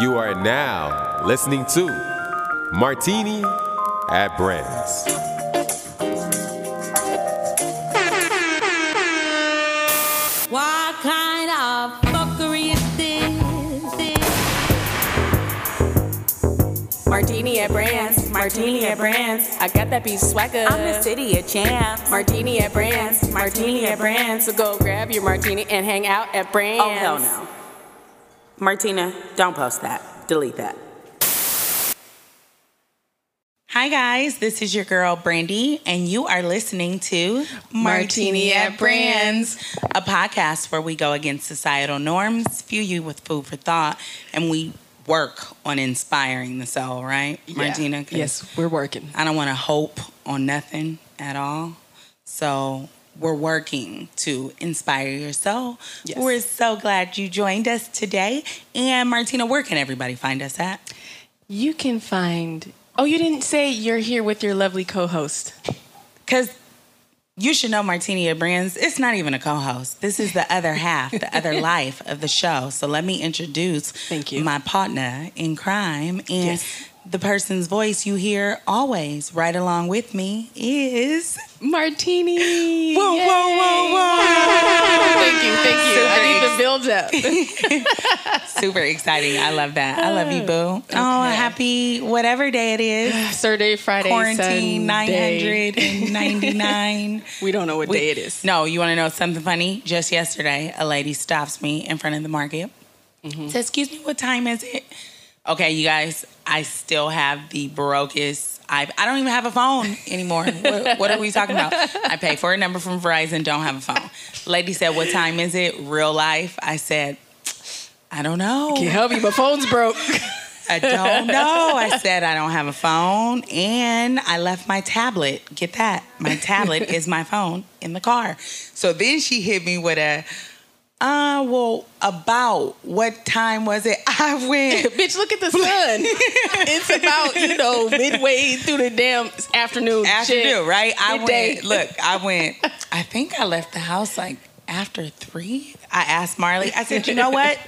You are now listening to Martini at Brands. What kind of fuckery is this? Martini at Brands, Martini at Brands. I got that beach swagger. I'm the city of champs. Martini at Brands, Martini at Brands. So go grab your martini and hang out at Brands. Oh hell no. Martina, don't post that. Delete that. Hi, guys. This is your girl, Brandy, and you are listening to Martini at Brands, a podcast where we go against societal norms, fuel you with food for thought, and we work on inspiring the soul, right, Martina? Yeah. Yes, we're working. I don't want to hope on nothing at all, so we're working to inspire your soul. Yes. We're so glad you joined us today. And Martina, where can everybody find us at? You can find... Oh, you didn't say you're here with your lovely co-host. Because you should know Martini at Brands, it's not even a co-host. This is the other half, the other life of the show. So let me introduce my partner in crime. And the person's voice you hear always right along with me is... Martini. Whoa, yay. Whoa, whoa, whoa. Thank you. I need the build up. Super exciting. I love that. I love you, boo. Okay. Oh, happy whatever day it is. Saturday, Friday, Quarantine Sunday. 999. We don't know what day it is. No, you want to know something funny? Just yesterday, a lady stops me in front of the market. Mm-hmm. Says, excuse me, what time is it? Okay, you guys, I still have the brokest. I don't even have a phone anymore. What are we talking about? I pay for a number from Verizon, don't have a phone. Lady said, what time is it? Real life. I said, I don't know. Can't help you, my phone's broke. I don't know. I said, I don't have a phone. And I left my tablet. Get that. My tablet is my phone in the car. So then she hit me with a... well, about what time was it? I went... Bitch, look at the sun. It's about, midway through the damn afternoon. Right? I went, I think I left the house like after 3. I asked Marley. I said, you know what?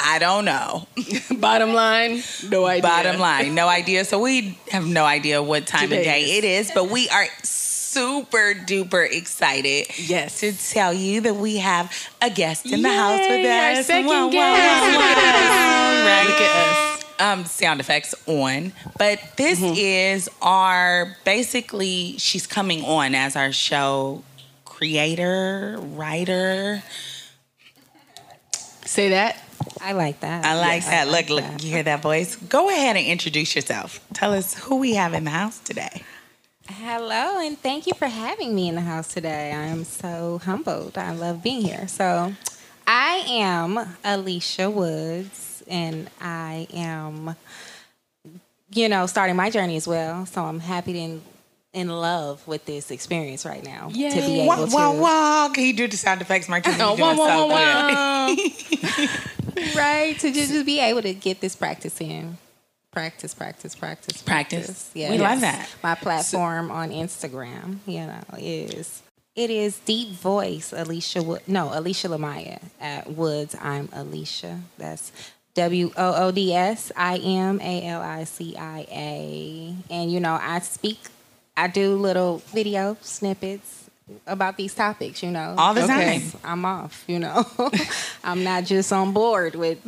I don't know. Bottom line, no idea. So we have no idea what time of day it is, but we are... super duper excited to tell you that we have a guest in the house with us. Our second guest. Right. Look at us. Sound effects on. But this is our, basically, she's coming on as our show creator, writer. Say that. I like that. I like that. Look, you hear that voice? Go ahead and introduce yourself. Tell us who we have in the house today. Hello, and thank you for having me in the house today. I am so humbled. I love being here. So, I am Alicia Woods, and I am, starting my journey as well. So, I'm happy to in love with this experience right now. Yay. To be able to... Wah, wah, wah. Can you do the sound effects, Martina? Oh, wah, wah, wah, wah. Right, to just be able to get this practice in. Practice. Yeah, we love that. My platform on Instagram, is Deep Voice Alicia. Alicia Lamaya at Woods. I'm Alicia. That's WOODSIMALICIA. And I speak. I do little video snippets about these topics, all the time. I'm off, I'm not just on board with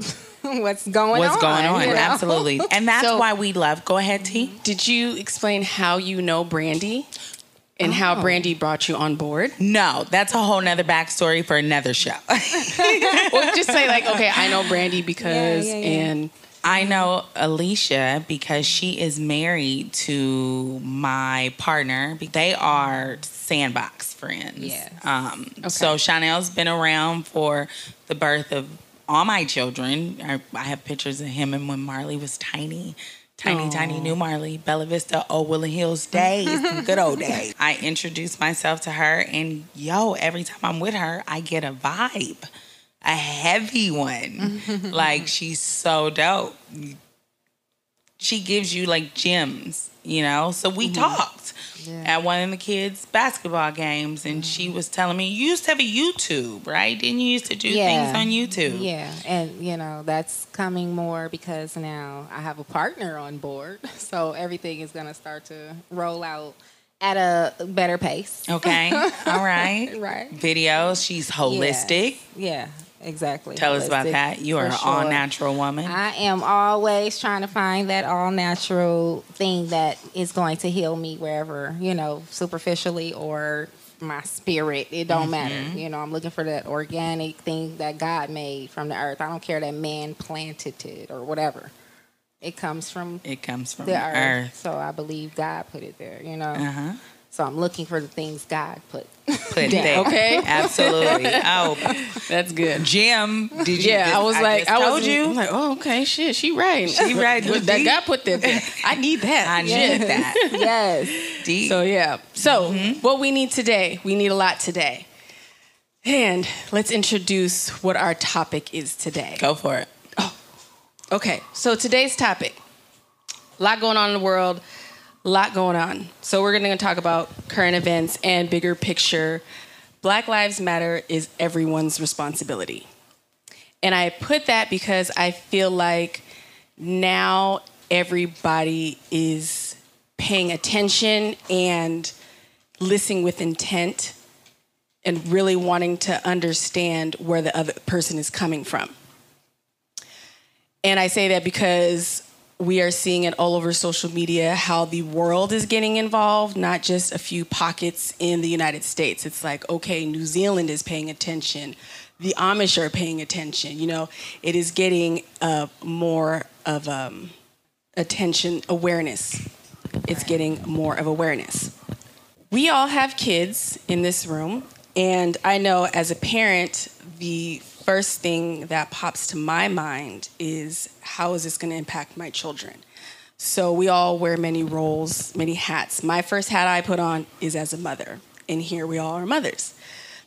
what's going on. Absolutely. And that's why we love... Go ahead, T. Did you explain how you know Brandy and how Brandy brought you on board? No, that's a whole nother backstory for another show. Well, just say I know Brandy because and I know Alicia because she is married to my partner. They are sandbox friends. Yes. So Chanel's been around for the birth of all my children. I have pictures of him and when Marley was tiny new Marley, Bella Vista, Willow Hills days, good old days. I introduced myself to her and every time I'm with her, I get a vibe. A heavy one. She's so dope. she gives you like gems, you know? So we talked at one of the kids' basketball games, and she was telling me, you used to have a YouTube, right? Didn't you used to do things on YouTube? Yeah, and you know, that's coming more because now I have a partner on board. So everything is going to start to roll out at a better pace. Okay. All right. Right. Videos. She's holistic. Yeah. Exactly. Tell us about that. You are an all-natural woman. I am always trying to find that all-natural thing that is going to heal me wherever, you know, superficially or my spirit. It don't matter. You know, I'm looking for that organic thing that God made from the earth. I don't care that man planted it or whatever. It comes from the earth. So I believe God put it there, you know. Uh-huh. So I'm looking for the things God put down, there. Okay, absolutely. Oh, that's good. Jim, did you? Yeah, I told you. I was like, oh, okay, shit, she right. That God put that there. I need that. I need that. Yes. Deep. So what we need today, we need a lot today, and let's introduce what our topic is today. Go for it. Oh, okay. So today's topic: a lot going on in the world. A lot going on. So we're going to talk about current events and bigger picture. Black Lives Matter is everyone's responsibility. And I put that because I feel like now everybody is paying attention and listening with intent and really wanting to understand where the other person is coming from. And I say that because we are seeing it all over social media, how the world is getting involved, not just a few pockets in the United States. It's like, okay, New Zealand is paying attention. The Amish are paying attention. You know, it is getting more of attention, awareness. It's getting more of awareness. We all have kids in this room. And I know as a parent, the first thing that pops to my mind is, how is this going to impact my children? So we all wear many roles, many hats. My first hat I put on is as a mother, and here we all are mothers.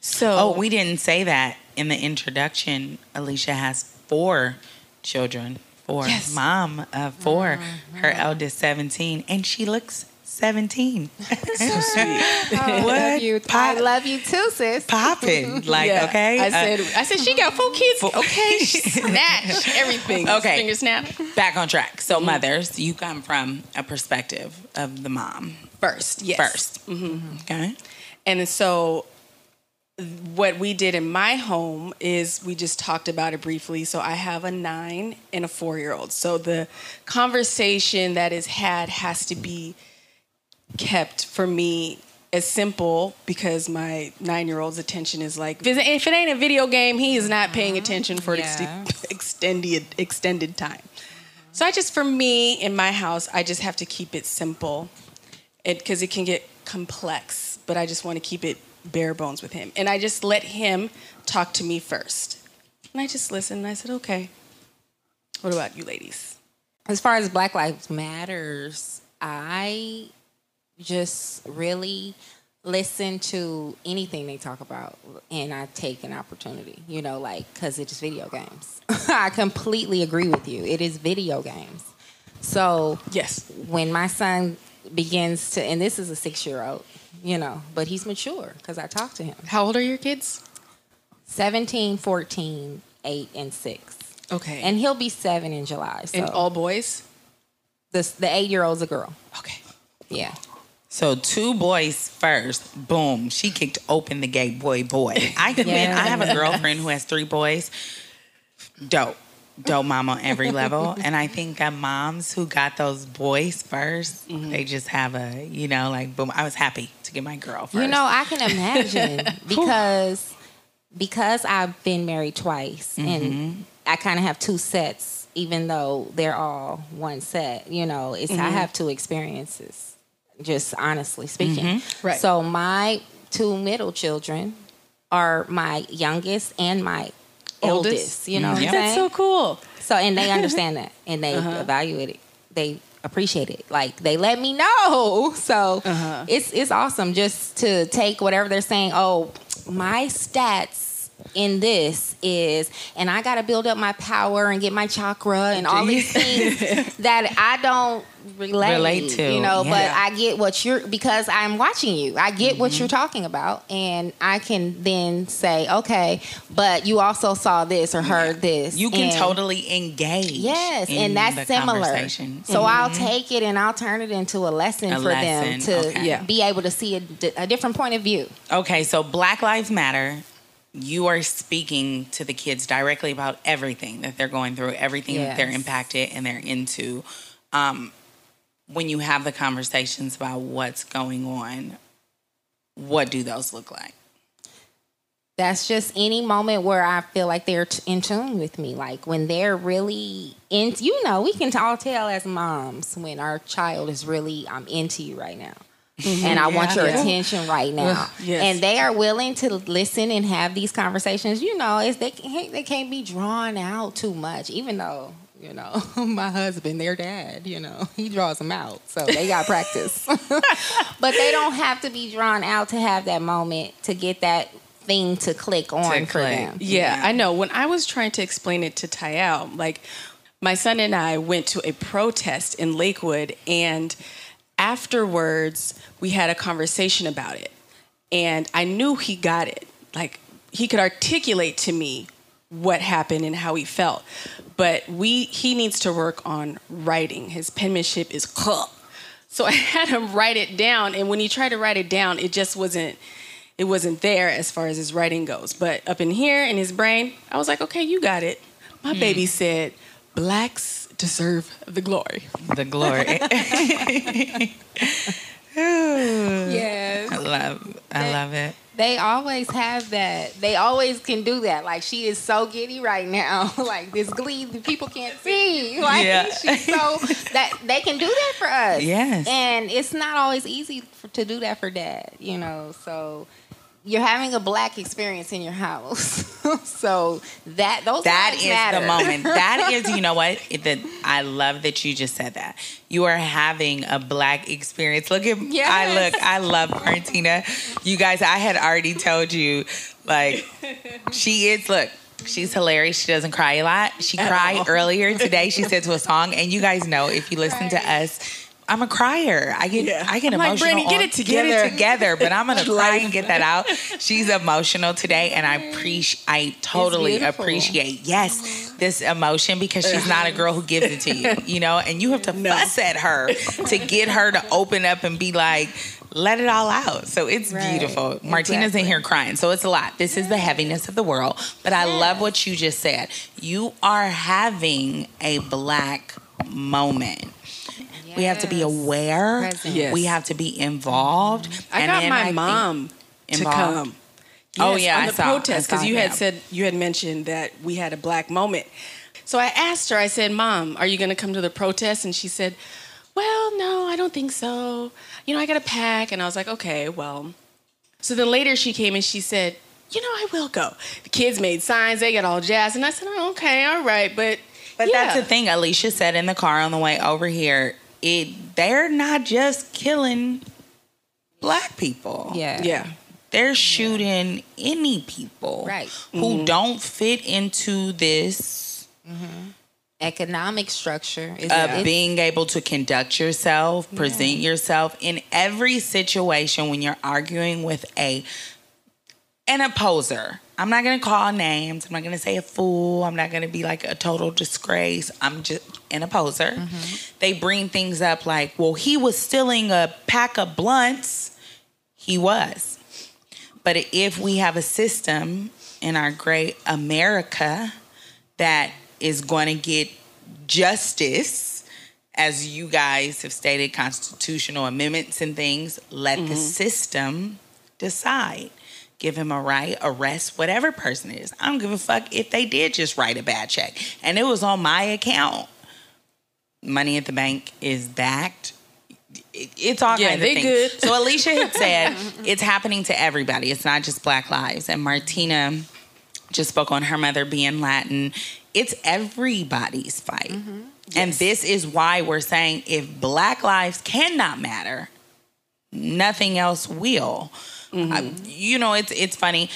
So, oh, we didn't say that in the introduction. Alicia has 4 children, 4. Yes. Mom of 4. Oh, her eldest 17, and she looks 17. So sweet. Oh, love you. I love you too, sis. Popping. Like, yeah. Okay. I said she got 4 kids. 4. Okay. Snatch everything. Okay. Finger snap. Back on track. So mothers, you come from a perspective of the mom. First. Yes. First. Mm-hmm. Okay. And so what we did in my home is we just talked about it briefly. So I have a 9 and a 4-year-old. So the conversation that is had has to be kept for me as simple, because my 9-year-old's attention is like, if it ain't a video game, he is not paying attention for extended time. So I just, for me in my house, I just have to keep it simple, because it can get complex, but I just want to keep it bare bones with him. And I just let him talk to me first. And I just listened, and I said, okay, what about you ladies? As far as Black Lives Matters, I just really listen to anything they talk about, and I take an opportunity, you know, like, because it's video games. I completely agree with you. It is video games. So yes, when my son begins to, and this is a 6-year-old, you know, but he's mature because I talk to him. How old are your kids? 17, 14, 8, and 6. Okay. And he'll be 7 in July. So. And all boys? The 8-year-old's a girl. Okay. Yeah. So 2 boys first, boom. She kicked open the gay boy. I have a girlfriend who has 3 boys. Dope mom on every level. And I think moms who got those boys first, they just have a, you know, like, boom. I was happy to get my girl first. You know, I can imagine because I've been married twice, and I kind of have 2 sets, even though they're all one set. You know, it's I have 2 experiences. Just honestly speaking. Right. So my 2 middle children are my youngest and my oldest. You know what I'm saying? That's so cool. So, and they understand that, and they evaluate it. They appreciate it. Like, they let me know. So it's awesome just to take whatever they're saying. Oh, my stats in this is, and I got to build up my power and get my chakra and all these things that I don't relate to, you know, but I get what you're, because I'm watching you. I get what you're talking about, and I can then say, okay, but you also saw this or heard this. You can totally engage. Yes, and that's similar. So I'll take it and I'll turn it into a lesson for them to be able to see a different point of view. Okay, so Black Lives Matter. You are speaking to the kids directly about everything that they're going through, everything that they're impacted and they're into. When you have the conversations about what's going on, what do those look like? That's just any moment where I feel like they're in tune with me. Like when they're really into, you know, we can all tell as moms when our child is really, I'm into you right now. Mm-hmm. And I want your attention right now. And they are willing to listen and have these conversations. You know, it's, they can't be drawn out too much, even though, you know, my husband, their dad, you know, he draws them out. So they got practice. But they don't have to be drawn out to have that moment to get that thing to click on for them. Yeah, I know. When I was trying to explain it to Tyel, like my son and I went to a protest in Lakewood, and afterwards, we had a conversation about it, and I knew he got it. Like, he could articulate to me what happened and how he felt, but he needs to work on writing. His penmanship is so I had him write it down, and when he tried to write it down, it just wasn't, it wasn't there as far as his writing goes. But up in here, in his brain, I was like, okay, you got it. My baby said, blacks deserve the glory. The glory. Yes. I love it. They always have that. They always can do that. Like, she is so giddy right now. Like, this glee the people can't see. Like, she's so, that they can do that for us. Yes. And it's not always easy to do that for dad, you know, so you're having a black experience in your house. So that is matter. The moment. That is, you know what? I love that you just said that. You are having a black experience. Look at, I love Martina. You guys, I had already told you, like, she is, look, she's hilarious. She doesn't cry a lot. She cried earlier today. She said to a song, and you guys know, if you listen to us, I'm a crier. I get emotional. Like, Brandy, get it together. But I'm gonna cry and get that out. She's emotional today, and I totally appreciate this emotion, because she's not a girl who gives it to you, you know. And you have to fuss at her to get her to open up and be like, let it all out. So it's beautiful. Martina's in here crying. So it's a lot. This is the heaviness of the world. But I love what you just said. You are having a black moment. We have to be aware. Yes. We have to be involved. I got my mom to come. Yes, oh yeah, on the protest, because you had said, you had mentioned that we had a black moment. So I asked her. I said, "Mom, are you going to come to the protest?" And she said, "Well, no, I don't think so. You know, I got to pack." And I was like, "Okay, well." So then later she came and she said, "You know, I will go." The kids made signs. They got all jazzed, and I said, "Oh, okay, all right, but." But that's the thing. Alicia said in the car on the way over here. They're not just killing black people. Yeah. Yeah. They're shooting any people who don't fit into this economic structure of being able to conduct yourself, present yourself in every situation when you're arguing with an opposer. I'm not going to call names. I'm not going to say a fool. I'm not going to be like a total disgrace. I'm just an opposer. Mm-hmm. They bring things up like, well, he was stealing a pack of blunts. He was. But if we have a system in our great America that is going to get justice, as you guys have stated, constitutional amendments and things, let the system decide. Give him a right, arrest whatever person it is. I don't give a fuck if they did just write a bad check and it was on my account. Money at the Bank is backed. It's all kinds of things. Good. So Alicia had said it's happening to everybody. It's not just black lives. And Martina just spoke on her mother being Latin. It's everybody's fight. Mm-hmm. Yes. And this is why we're saying if black lives cannot matter, nothing else will. Mm-hmm. You know, it's funny.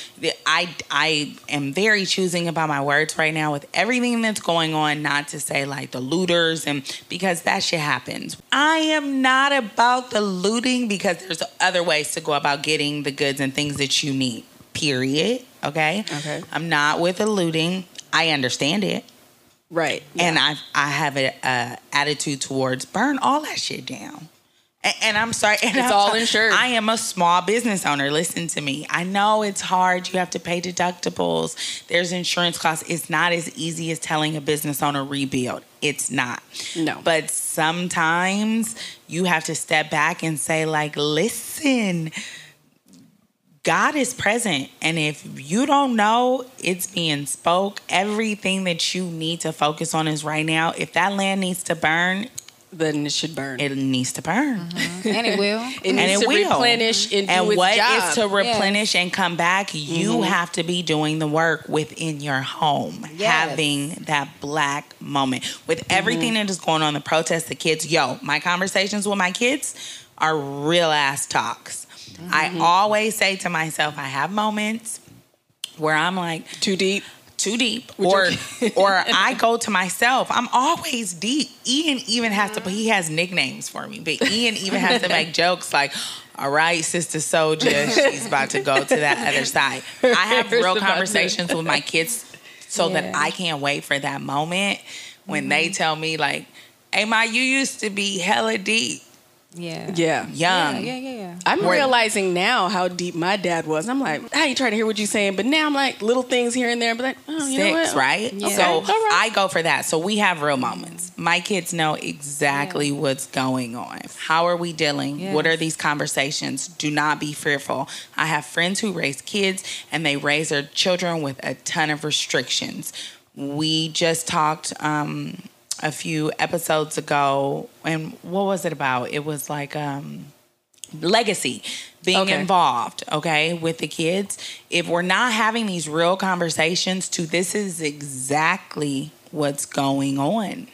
I am very choosing about my words right now with everything that's going on, not to say like the looters, and because that shit happens. I am not about the looting because there's other ways to go about getting the goods and things that you need, period. Okay? Okay. I'm not with the looting. I understand it. Right. Yeah. And I have an attitude towards burn all that shit down. And I'm sorry. And it's all insured. I am a small business owner. Listen to me. I know it's hard. You have to pay deductibles. There's insurance costs. It's not as easy as telling a business owner rebuild. It's not. No. But sometimes you have to step back and say, like, listen, God is present. And if you don't know, it's being spoke. Everything that you need to focus on is right now. If that land needs to burn, then it should burn. It needs to burn. Mm-hmm. And it will. it needs to replenish and do its job. And what is to replenish and come back, you have to be doing the work within your home. Yes. Having that black moment. With everything that is going on, the protests, the kids. Yo, my conversations with my kids are real ass talks. Mm-hmm. I always say to myself, I have moments where I'm like... Too deep. Or I go to myself. I'm always deep. Ian even has to, but he has nicknames for me. But Ian even has to make jokes like, all right, Sister Soldier, she's about to go to that other side. I have real conversations with my kids so that I can't wait for that moment when they tell me like, hey, Ma, you used to be hella deep. Yeah. Yeah. Young. Yeah. I'm realizing now how deep my dad was. I'm like, I ain't trying to hear what you're saying, but now I'm like little things here and there. But like, oh, you know what? Right? Yeah. So I go for that. So we have real moments. My kids know exactly what's going on. How are we dealing? Yes. What are these conversations? Do not be fearful. I have friends who raise kids and they raise their children with a ton of restrictions. We just talked a few episodes ago, and what was it about? It was like legacy, being involved, with the kids. If we're not having these real conversations too, this is exactly what's going on.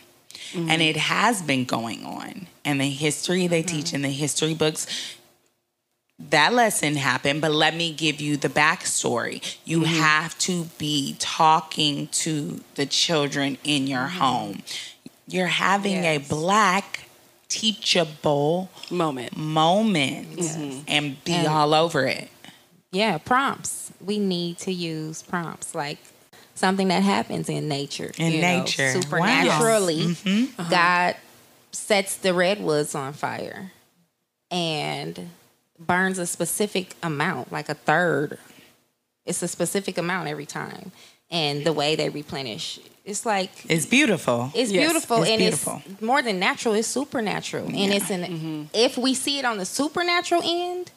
Mm-hmm. And it has been going on. And the history they teach in the history books, that lesson happened, but let me give you the backstory. You have to be talking to the children in your home. You're having a black teachable moment and be all over it. Yeah, prompts. We need to use prompts like something that happens in nature. You know, supernaturally, God sets the redwoods on fire and burns a specific amount, like a third. It's a specific amount every time. And the way they replenish, it's like... It's beautiful. It's beautiful. It's more than natural. It's supernatural. Yeah. And it's if we see it on the supernatural end,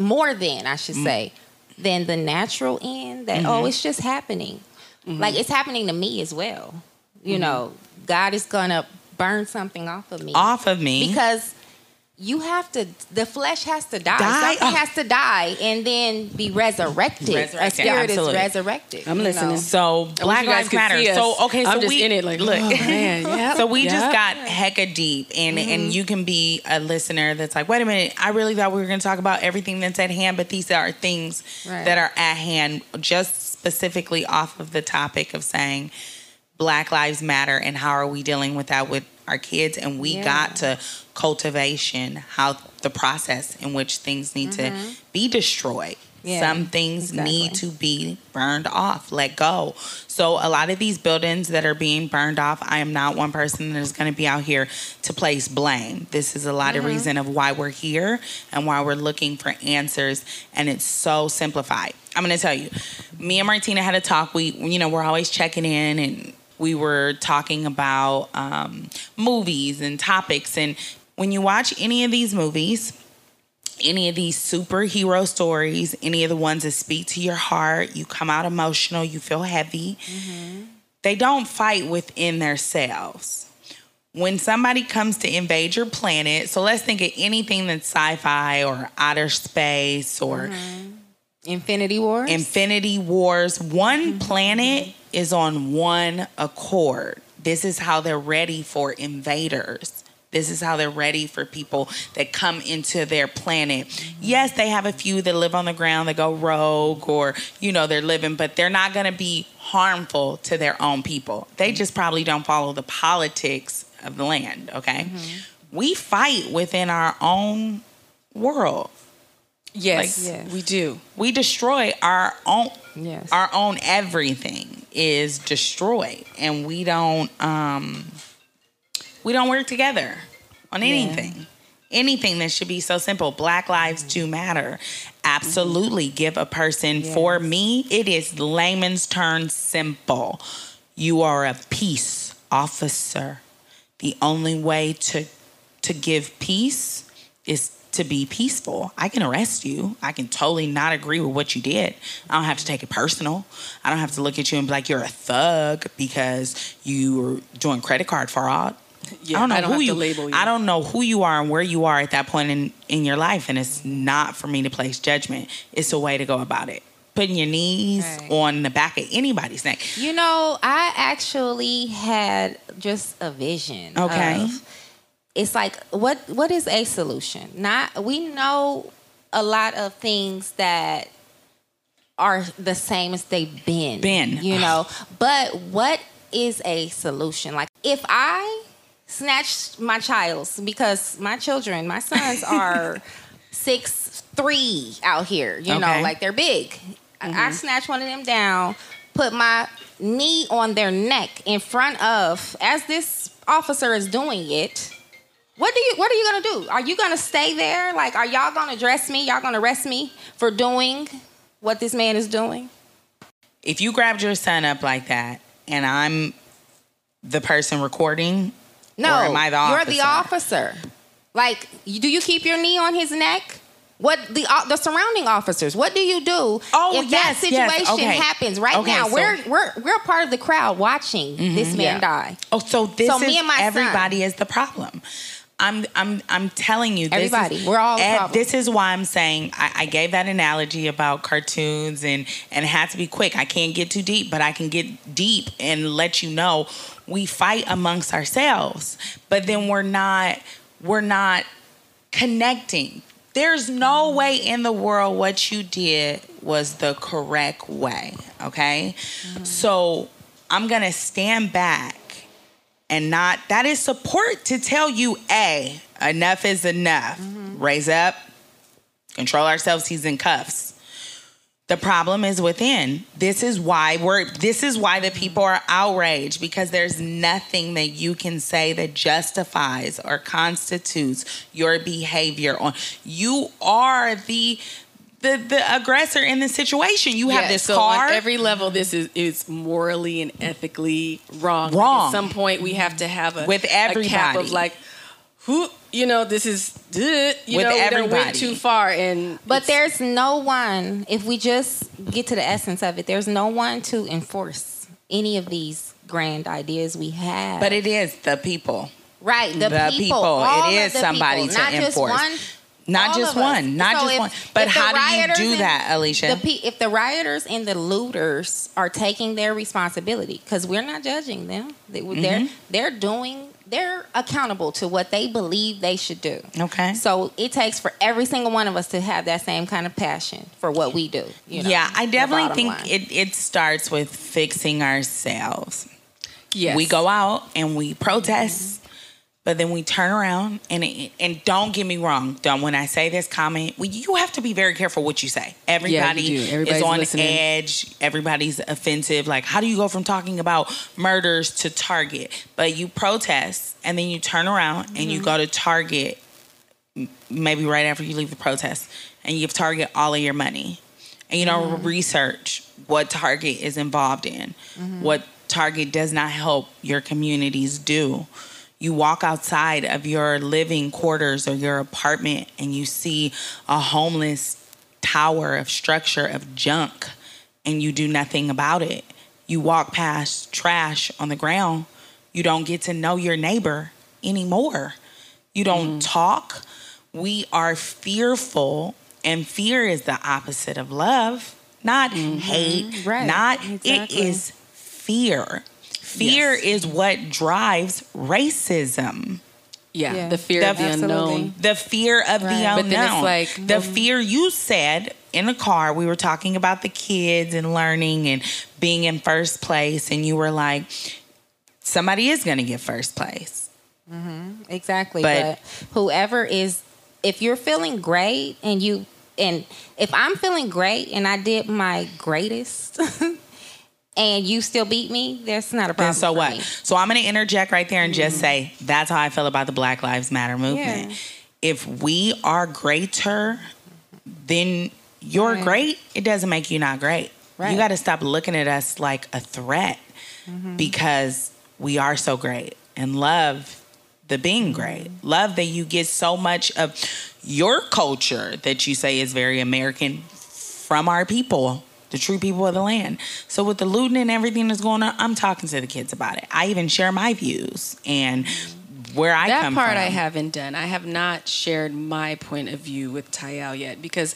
more than the natural end, that, it's just happening. Mm-hmm. Like, it's happening to me as well. You know, God is going to burn something off of me. Because... You have to, the flesh has to die. Something has to die and then be resurrected. A spirit is resurrected. I'm listening. Know? So, Black Lives Matter. So we just got hecka deep. And you can be a listener that's like, wait a minute, I really thought we were going to talk about everything that's at hand, but these are things that are at hand, just specifically off of the topic of saying Black Lives Matter and how are we dealing with that with our kids. And we got to cultivation, how the process in which things need to be destroyed. Yeah, some things need to be burned off, let go. So a lot of these buildings that are being burned off, I am not one person that is going to be out here to place blame. This is a lot of reason of why we're here and why we're looking for answers. And it's so simplified. I'm going to tell you, me and Martina had a talk. We're always checking in, and we were talking about movies and topics. And when you watch any of these movies, any of these superhero stories, any of the ones that speak to your heart, you come out emotional, you feel heavy. Mm-hmm. They don't fight within themselves. When somebody comes to invade your planet, so let's think of anything that's sci-fi or outer space or... Mm-hmm. Infinity Wars. One planet is on one accord. This is how they're ready for invaders. This is how they're ready for people that come into their planet. Yes, they have a few that live on the ground, that go rogue, or, you know, they're living, but they're not going to be harmful to their own people. They just probably don't follow the politics of the land, okay? Mm-hmm. We fight within our own world. Yes, like, yes, we do. We destroy our own. Yes, our own everything is destroyed, and we don't work together on anything. Yeah. Anything that should be so simple. Black lives do matter. Absolutely, mm-hmm. give a person. Yes. For me, it is layman's term simple. You are a peace officer. The only way to give peace is to be peaceful. I can arrest you. I can totally not agree with what you did. I don't have to take it personal. I don't have to look at you and be like, you're a thug because you were doing credit card fraud. Yeah, I don't know who you label. I don't know who you are and where you are at that point in your life. And it's not for me to place judgment. It's a way to go about it. Putting your knees on the back of anybody's neck. You know, I actually had just a vision. Okay. It's like, what is a solution? Not, we know a lot of things that are the same as they've been. You know, but what is a solution? Like, if I snatched my child's, because my children, my sons are 6'3" out here, you know, like they're big. Mm-hmm. I snatched one of them down, put my knee on their neck in front of, as this officer is doing it. What are you gonna do? Are you gonna stay there? Like, are y'all gonna dress me? Y'all gonna arrest me for doing what this man is doing? If you grabbed your son up like that, and I'm the person recording, no, or am I the officer? You're the officer. Like, do you keep your knee on his neck? What the surrounding officers? What do you do if that situation happens right now? So we're a part of the crowd watching this man die. Oh, so this is me and my everybody son. Is the problem. I'm telling you, this everybody. Is, we're all the this is why I'm saying I gave that analogy about cartoons and it had to be quick. I can't get too deep, but I can get deep and let you know we fight amongst ourselves, but then we're not connecting. There's no way in the world what you did was the correct way, okay? Mm-hmm. So I'm going to stand back and not... That is support to tell you, A, enough is enough. Mm-hmm. Raise up. Control ourselves. He's in cuffs. The problem is within. This is why the people are outraged, because there's nothing that you can say that justifies or constitutes your behavior. You are the aggressor in the situation. You have this card. On every level, this is morally and ethically wrong. At some point, we have to have a cap of like, who, you know, this is, everybody went too far. But there's no one, if we just get to the essence of it, there's no one to enforce any of these grand ideas we have. But it is the people. Right, the people. It is somebody people. To enforce. Not just one. But how do you do that, Alicia? If the rioters and the looters are taking their responsibility, because we're not judging them. They're accountable to what they believe they should do. Okay. So it takes for every single one of us to have that same kind of passion for what we do. You know, I definitely think it starts with fixing ourselves. Yes. We go out and we protest, but then we turn around and don't get me wrong. When I say this comment, you have to be very careful what you say. Everybody is on edge. Everybody's offensive. Like, how do you go from talking about murders to Target? But you protest and then you turn around and you go to Target maybe right after you leave the protest and you give Target all of your money. And you don't research what Target is involved in, what Target does not help your communities do. You walk outside of your living quarters or your apartment and you see a homeless tower of structure of junk and you do nothing about it. You walk past trash on the ground. You don't get to know your neighbor anymore. You don't talk. We are fearful, and fear is the opposite of love, not hate, not it is fear. Fear is what drives racism. Yeah, the fear of the unknown. The fear of the unknown. But then it's like... The fear you said in the car, we were talking about the kids and learning and being in first place, and you were like, somebody is going to get first place. Mm-hmm. Exactly. But whoever is... If you're feeling great and you... And if I'm feeling great and I did my greatest... and you still beat me, that's not a problem. And so what? Me. So I'm going to interject right there and just say, that's how I feel about the Black Lives Matter movement. Yeah. If we are greater than you're great, it doesn't make you not great. Right. You got to stop looking at us like a threat because we are so great and love the being great. Love that you get so much of your culture that you say is very American from our people. The true people of the land. So with the looting and everything that's going on, I'm talking to the kids about it. I even share my views and where I come from. That part I haven't done. I have not shared my point of view with Tyel yet because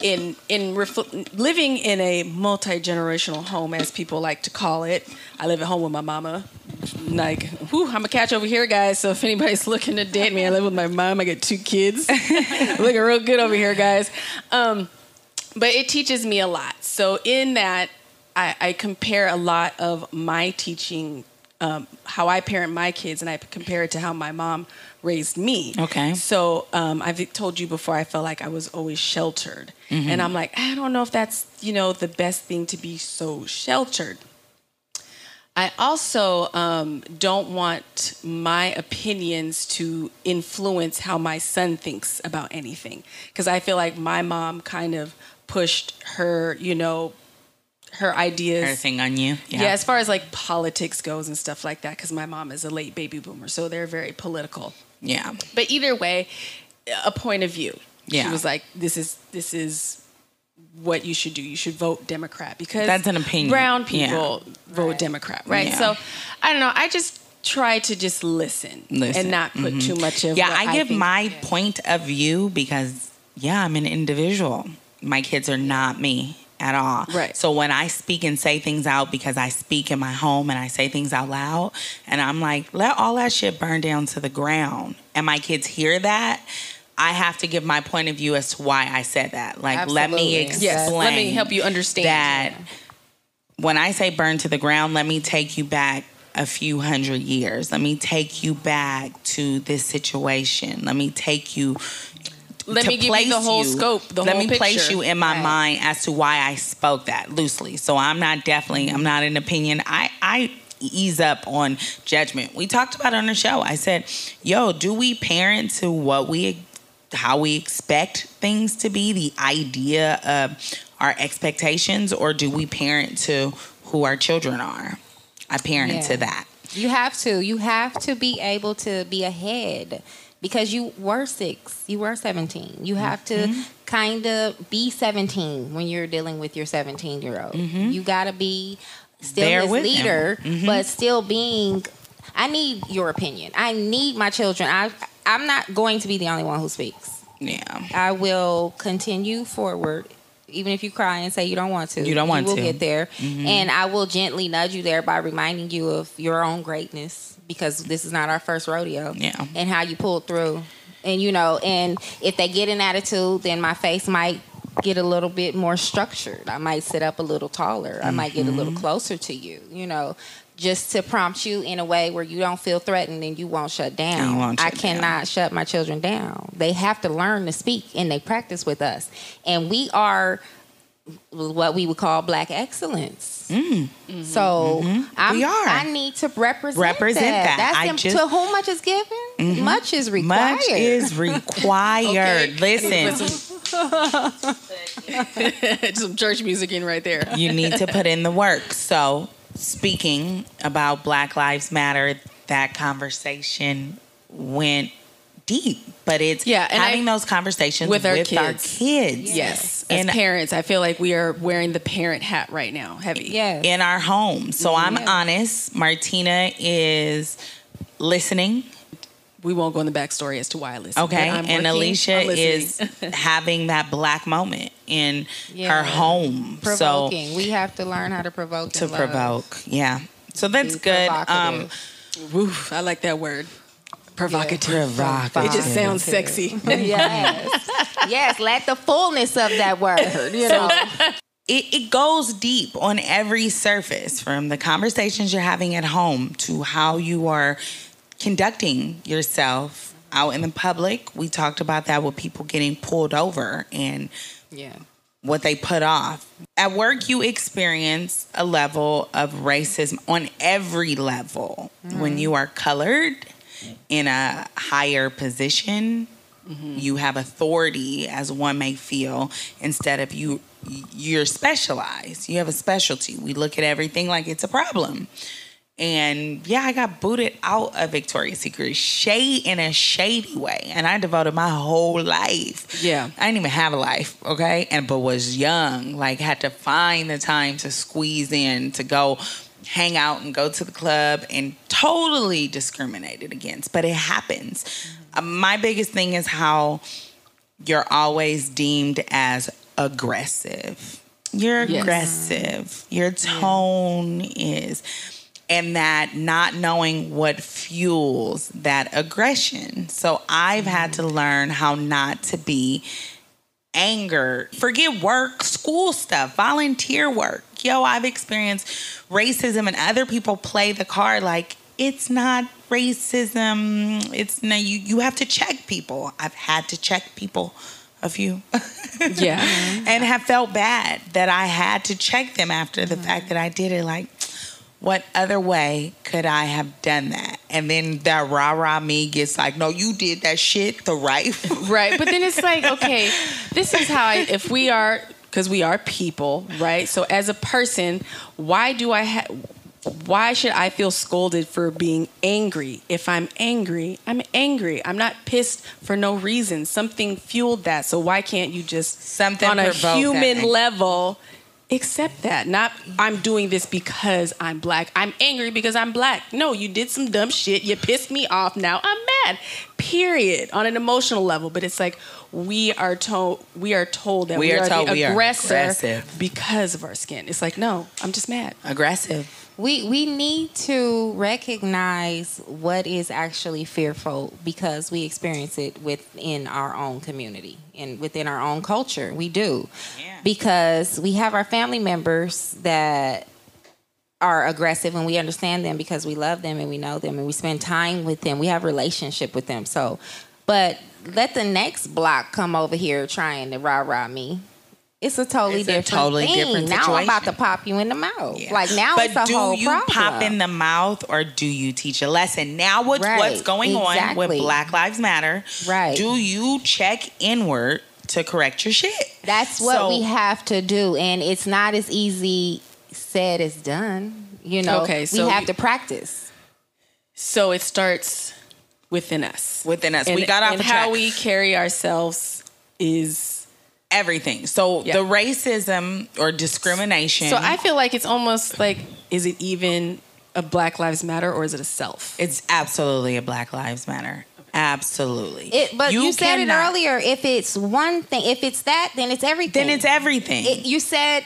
living in a multi-generational home, as people like to call it, I live at home with my mama. Like, whew, I'm a catch over here, guys. So if anybody's looking to date me, I live with my mom. I got 2 kids. Looking real good over here, guys. But it teaches me a lot. So in that, I compare a lot of my teaching, how I parent my kids, and I compare it to how my mom raised me. Okay. So I've told you before, I felt like I was always sheltered. Mm-hmm. And I'm like, I don't know if that's, the best thing to be so sheltered. I also don't want my opinions to influence how my son thinks about anything. Because I feel like my mom kind of pushed her, her ideas. Her thing on you. Yeah, as far as like politics goes and stuff like that, because my mom is a late baby boomer, so they're very political. Yeah. But either way, a point of view. Yeah. She was like, this is what you should do. You should vote Democrat because that's an opinion. Brown people vote Democrat, right? Yeah. So I don't know. I just try to just listen. And not put too much of what I give my point of view because, I'm an individual. My kids are not me at all. Right. So when I speak and say things out, because I speak in my home and I say things out loud, and I'm like, let all that shit burn down to the ground. And my kids hear that. I have to give my point of view as to why I said that. Like, Absolutely. Let me explain. Yes. Let me help you understand that. When I say burn to the ground, let me take you back a few hundred years. Let me take you back to this situation. Let me take you. Let me give you the whole scope. The whole picture. Let me place you in my mind as to why I spoke that loosely. So I'm not an opinion. I ease up on judgment. We talked about it on the show. I said, do we parent to what how we expect things to be, the idea of our expectations, or do we parent to who our children are? I parent to that. You have to be able to be ahead because you were 6, you were 17. You have to kind of be 17 when you're dealing with your 17-year-old. Mm-hmm. You got to be still this leader, but still being, I need your opinion. I need my children. I'm not going to be the only one who speaks. Yeah. I will continue forward, even if you cry and say you don't want to. You don't want to. You will get there. Mm-hmm. And I will gently nudge you there by reminding you of your own greatness because this is not our first rodeo. Yeah. And how you pulled through. And, and if they get an attitude, then my face might get a little bit more structured. I might sit up a little taller. I might get a little closer to you, just to prompt you in a way where you don't feel threatened and you won't shut down. I cannot shut my children down. They have to learn to speak, and they practice with us. And we are what we would call Black excellence. Mm-hmm. So I need to represent that. To whom much is given, much is required. Much is required. Okay. Listen. Some church music in right there. You need to put in the work. So speaking about Black Lives Matter, that conversation went deep, but it's having those conversations with our kids. Yes. And as parents, I feel like we are wearing the parent hat right now, heavy. Yes. In our home. So I'm honest. Martina is listening. We won't go in the backstory as to why I listen. Okay, and Alicia is having that Black moment in her home. Provoking. So we have to learn how to provoke. So that's good. Woof, I like that word. provocative. Yeah, provocative. It just sounds sexy. Yes. Yes, let the fullness of that word, you know. It goes deep on every surface, from the conversations you're having at home to how you are conducting yourself out in the public. We talked about that with people getting pulled over and what they put off. At work, you experience a level of racism on every level. Mm-hmm. When you are colored in a higher position, mm-hmm. you have authority, as one may feel, instead of you're specialized. You have a specialty. We look at everything like it's a problem. And I got booted out of Victoria's Secret in a shady way. And I devoted my whole life. Yeah. I didn't even have a life, okay? But was young, had to find the time to squeeze in, to go hang out and go to the club, and totally discriminated against. But it happens. My biggest thing is how you're always deemed as aggressive. You're aggressive. Your tone is... And that not knowing what fuels that aggression. So I've had to learn how not to be anger. Forget work, school stuff, volunteer work. I've experienced racism, and other people play the card like, it's not racism. It's no, you have to check people. I've had to check people. A few. And have felt bad that I had to check them after the fact that I did it. What other way could I have done that? And then that rah-rah me gets no, you did that shit the right way. Right. But then it's okay, this is how because we are people, right? So as a person, why should I feel scolded for being angry? If I'm angry, I'm angry. I'm not pissed for no reason. Something fueled that. So why can't you just, on a human level... accept that. Not, I'm doing this because I'm black. I'm angry because I'm black. No, you did some dumb shit. You pissed me off. Now I'm mad. Period. On an emotional level. But it's we are told that we are the aggressor because of our skin. It's no, I'm just mad. Aggressive. We need to recognize what is actually fearful, because we experience it within our own community and within our own culture. We do. Yeah. Because we have our family members that are aggressive, and we understand them because we love them and we know them and we spend time with them. We have a relationship with them. So, but let the next block come over here trying to rah-rah me. It's a totally different situation. Now I'm about to pop you in the mouth. Yeah. It's a whole problem. But do you pop in the mouth, or do you teach a lesson? Now what's going on with Black Lives Matter? Right. Do you check inward to correct your shit? That's what we have to do. And it's not as easy said as done. We have to practice. So it starts within us. And we got off the track. How we carry ourselves is... everything. So the racism or discrimination. So I feel it's almost is it even a Black Lives Matter, or is it a self? It's absolutely a Black Lives Matter. Absolutely. But you said it earlier. If it's one thing, if it's that, then it's everything. You said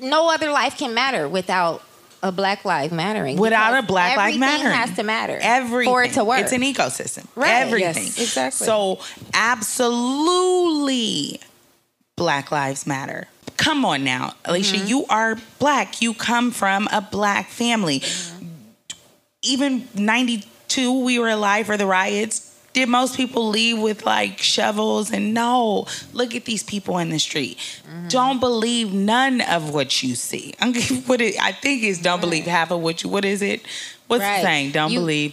no other life can matter without a Black life mattering. Without a Black life mattering. Everything has to matter. Everything. For it to work. It's an ecosystem. Right. Everything. Yes, exactly. So absolutely Black lives matter. Come on now, Alicia, you are Black. You come from a Black family. Mm-hmm. Even 92, we were alive for the riots. Did most people leave with shovels? And no, look at these people in the street. Mm-hmm. Don't believe none of what you see. Don't believe half of what you... What is it? What's the saying? Don't believe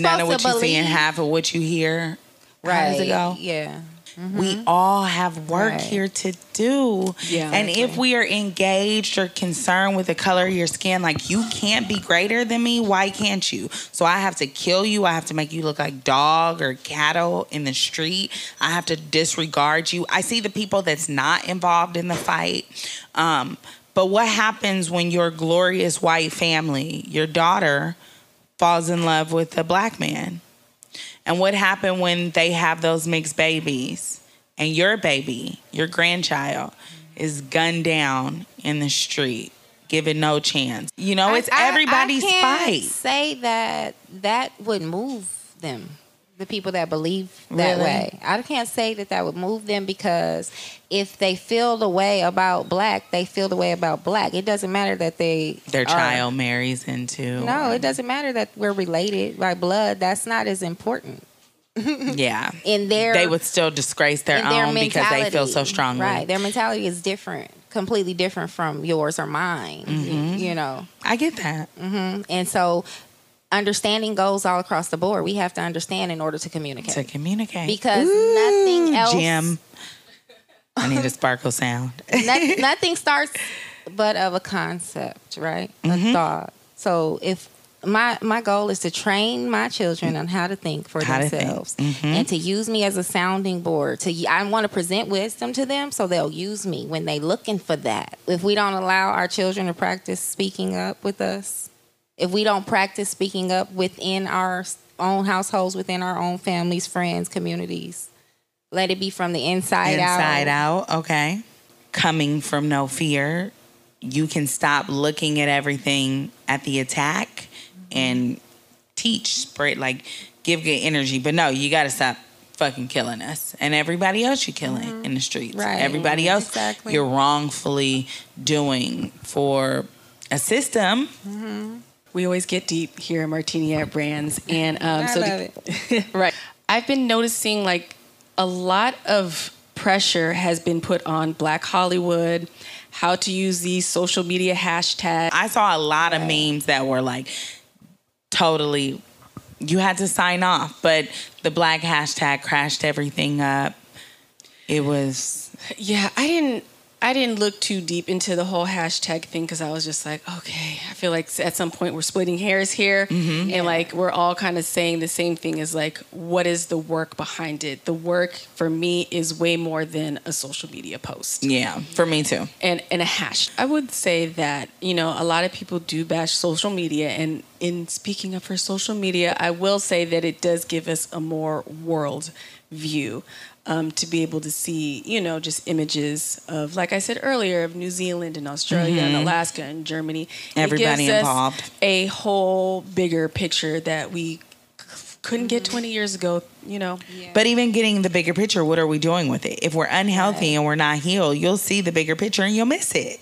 none of what you see and half of what you hear. Right. How does it go? Yeah. Mm-hmm. We all have work here to do. Yeah, and if we are engaged or concerned with the color of your skin, you can't be greater than me, why can't you? So I have to kill you. I have to make you look like dog or cattle in the street. I have to disregard you. I see the people that's not involved in the fight. But what happens when your glorious white family, your daughter, falls in love with a Black man? And what happened when they have those mixed babies and your baby, your grandchild, is gunned down in the street, given no chance? It's everybody's fight. I can't say that would move them, the people that believe that way. I can't say that that would move them, because if they feel the way about black, they feel the way about black. It doesn't matter that they child marries into. No, it doesn't matter that we're related by blood. That's not as important. Yeah. They would still disgrace their own because they feel so strongly. Right. Their mentality is different. Completely different from yours or mine. Mm-hmm. You know. I get that. Mm-hmm. And so understanding goes all across the board. We have to understand in order to communicate. Because nothing else. Jim. I need a sparkle sound. Nothing starts but of a concept, right? Mm-hmm. A thought. So if my goal is to train my children on how to think for themselves. Mm-hmm. And to use me as a sounding board. I want to present wisdom to them so they'll use me when they're looking for that. If we don't allow our children to practice speaking up with us, if we don't practice speaking up within our own households, within our own families, friends, communities, let it be from the inside out. Okay. Coming from no fear, you can stop looking at everything at the attack and teach, spread, give good energy. But no, you got to stop fucking killing us and everybody else you're killing in the streets. Right. Everybody else you're wrongfully doing for a system. Mm-hmm. We always get deep here at Martini at Brands. And I love it. Right. I've been noticing a lot of pressure has been put on Black Hollywood, how to use these social media hashtags. I saw a lot of memes that were totally, you had to sign off, but the black hashtag crashed everything up. It was. Yeah, I didn't look too deep into the whole hashtag thing because I was just okay, I feel like at some point we're splitting hairs here. Mm-hmm. And we're all kind of saying the same thing is what is the work behind it? The work for me is way more than a social media post. Yeah, for me too. And a hash. I would say that, a lot of people do bash social media. And in speaking of her social media, I will say that it does give us a more world view. To be able to see, just images of, like I said earlier, of New Zealand and Australia and Alaska and Germany. Everybody involved. It gives us a whole bigger picture that we couldn't get 20 years ago, Yeah. But even getting the bigger picture, what are we doing with it? If we're unhealthy and we're not healed, you'll see the bigger picture and you'll miss it.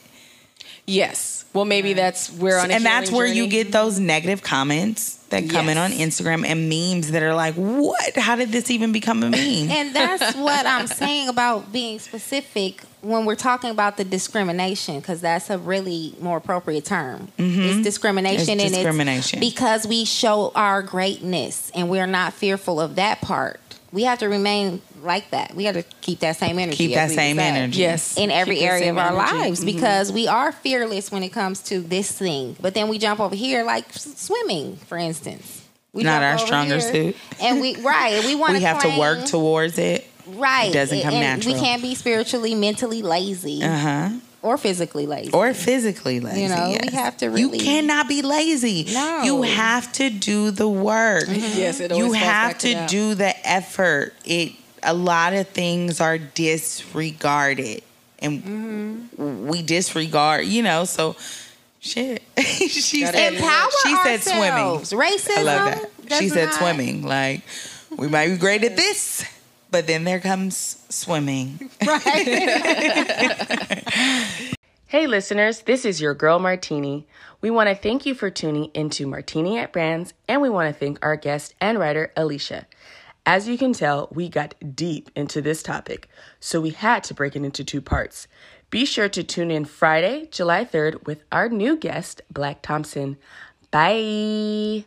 Yes. Well, maybe that's where on a and that's where you get those negative comments that come in on Instagram and memes that are what? How did this even become a meme? And that's what I'm saying about being specific when we're talking about the discrimination, because that's a really more appropriate term. Mm-hmm. It's discrimination. It's discrimination. And it's because we show our greatness and we're not fearful of that part. We have to remain like that. We have to keep that same energy. Keep that same energy. Yes. In every area of our lives, because we are fearless when it comes to this thing. But then we jump over here, like swimming, for instance. Not our stronger suit. And we want to. We have to work towards it. Right. It doesn't come natural. We can't be spiritually, mentally lazy. Or physically lazy. Yes. We have to really... You cannot be lazy. No. You have to do the work. Mm-hmm. Yes, it always falls back to that. You have to do the effort. A lot of things are disregarded. And we disregard, so... Shit. She said swimming. Racism. I love that. She said swimming. We might be great at this. But then there comes swimming. Right. Hey, listeners, this is your girl, Martini. We want to thank you for tuning into Martini at Brands, and we want to thank our guest and writer, Alicia. As you can tell, we got deep into this topic, so we had to break it into two parts. Be sure to tune in Friday, July 3rd, with our new guest, Black Thompson. Bye.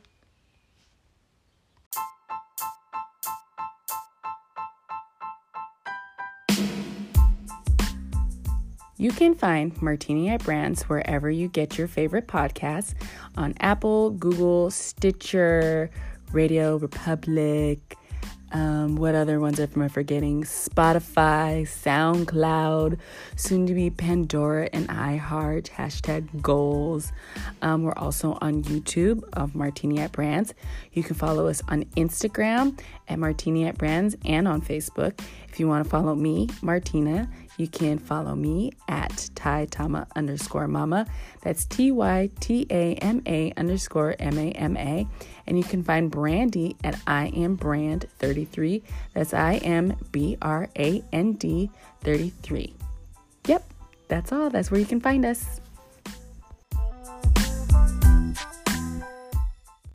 You can find Martini at Brands wherever you get your favorite podcasts, on Apple, Google, Stitcher, Radio Republic, what other ones am I forgetting? Spotify, SoundCloud, soon to be Pandora and iHeart, #goals. We're also on YouTube of Martini at Brands. You can follow us on Instagram at Martini at Brands and on Facebook. If you want to follow me, Martina, you can follow me at @TyTama_mama. That's TYTAMA_MAMA. And you can find Brandy at I Am Brand 33. That's I Am Brand 33. Yep, that's all. That's where you can find us.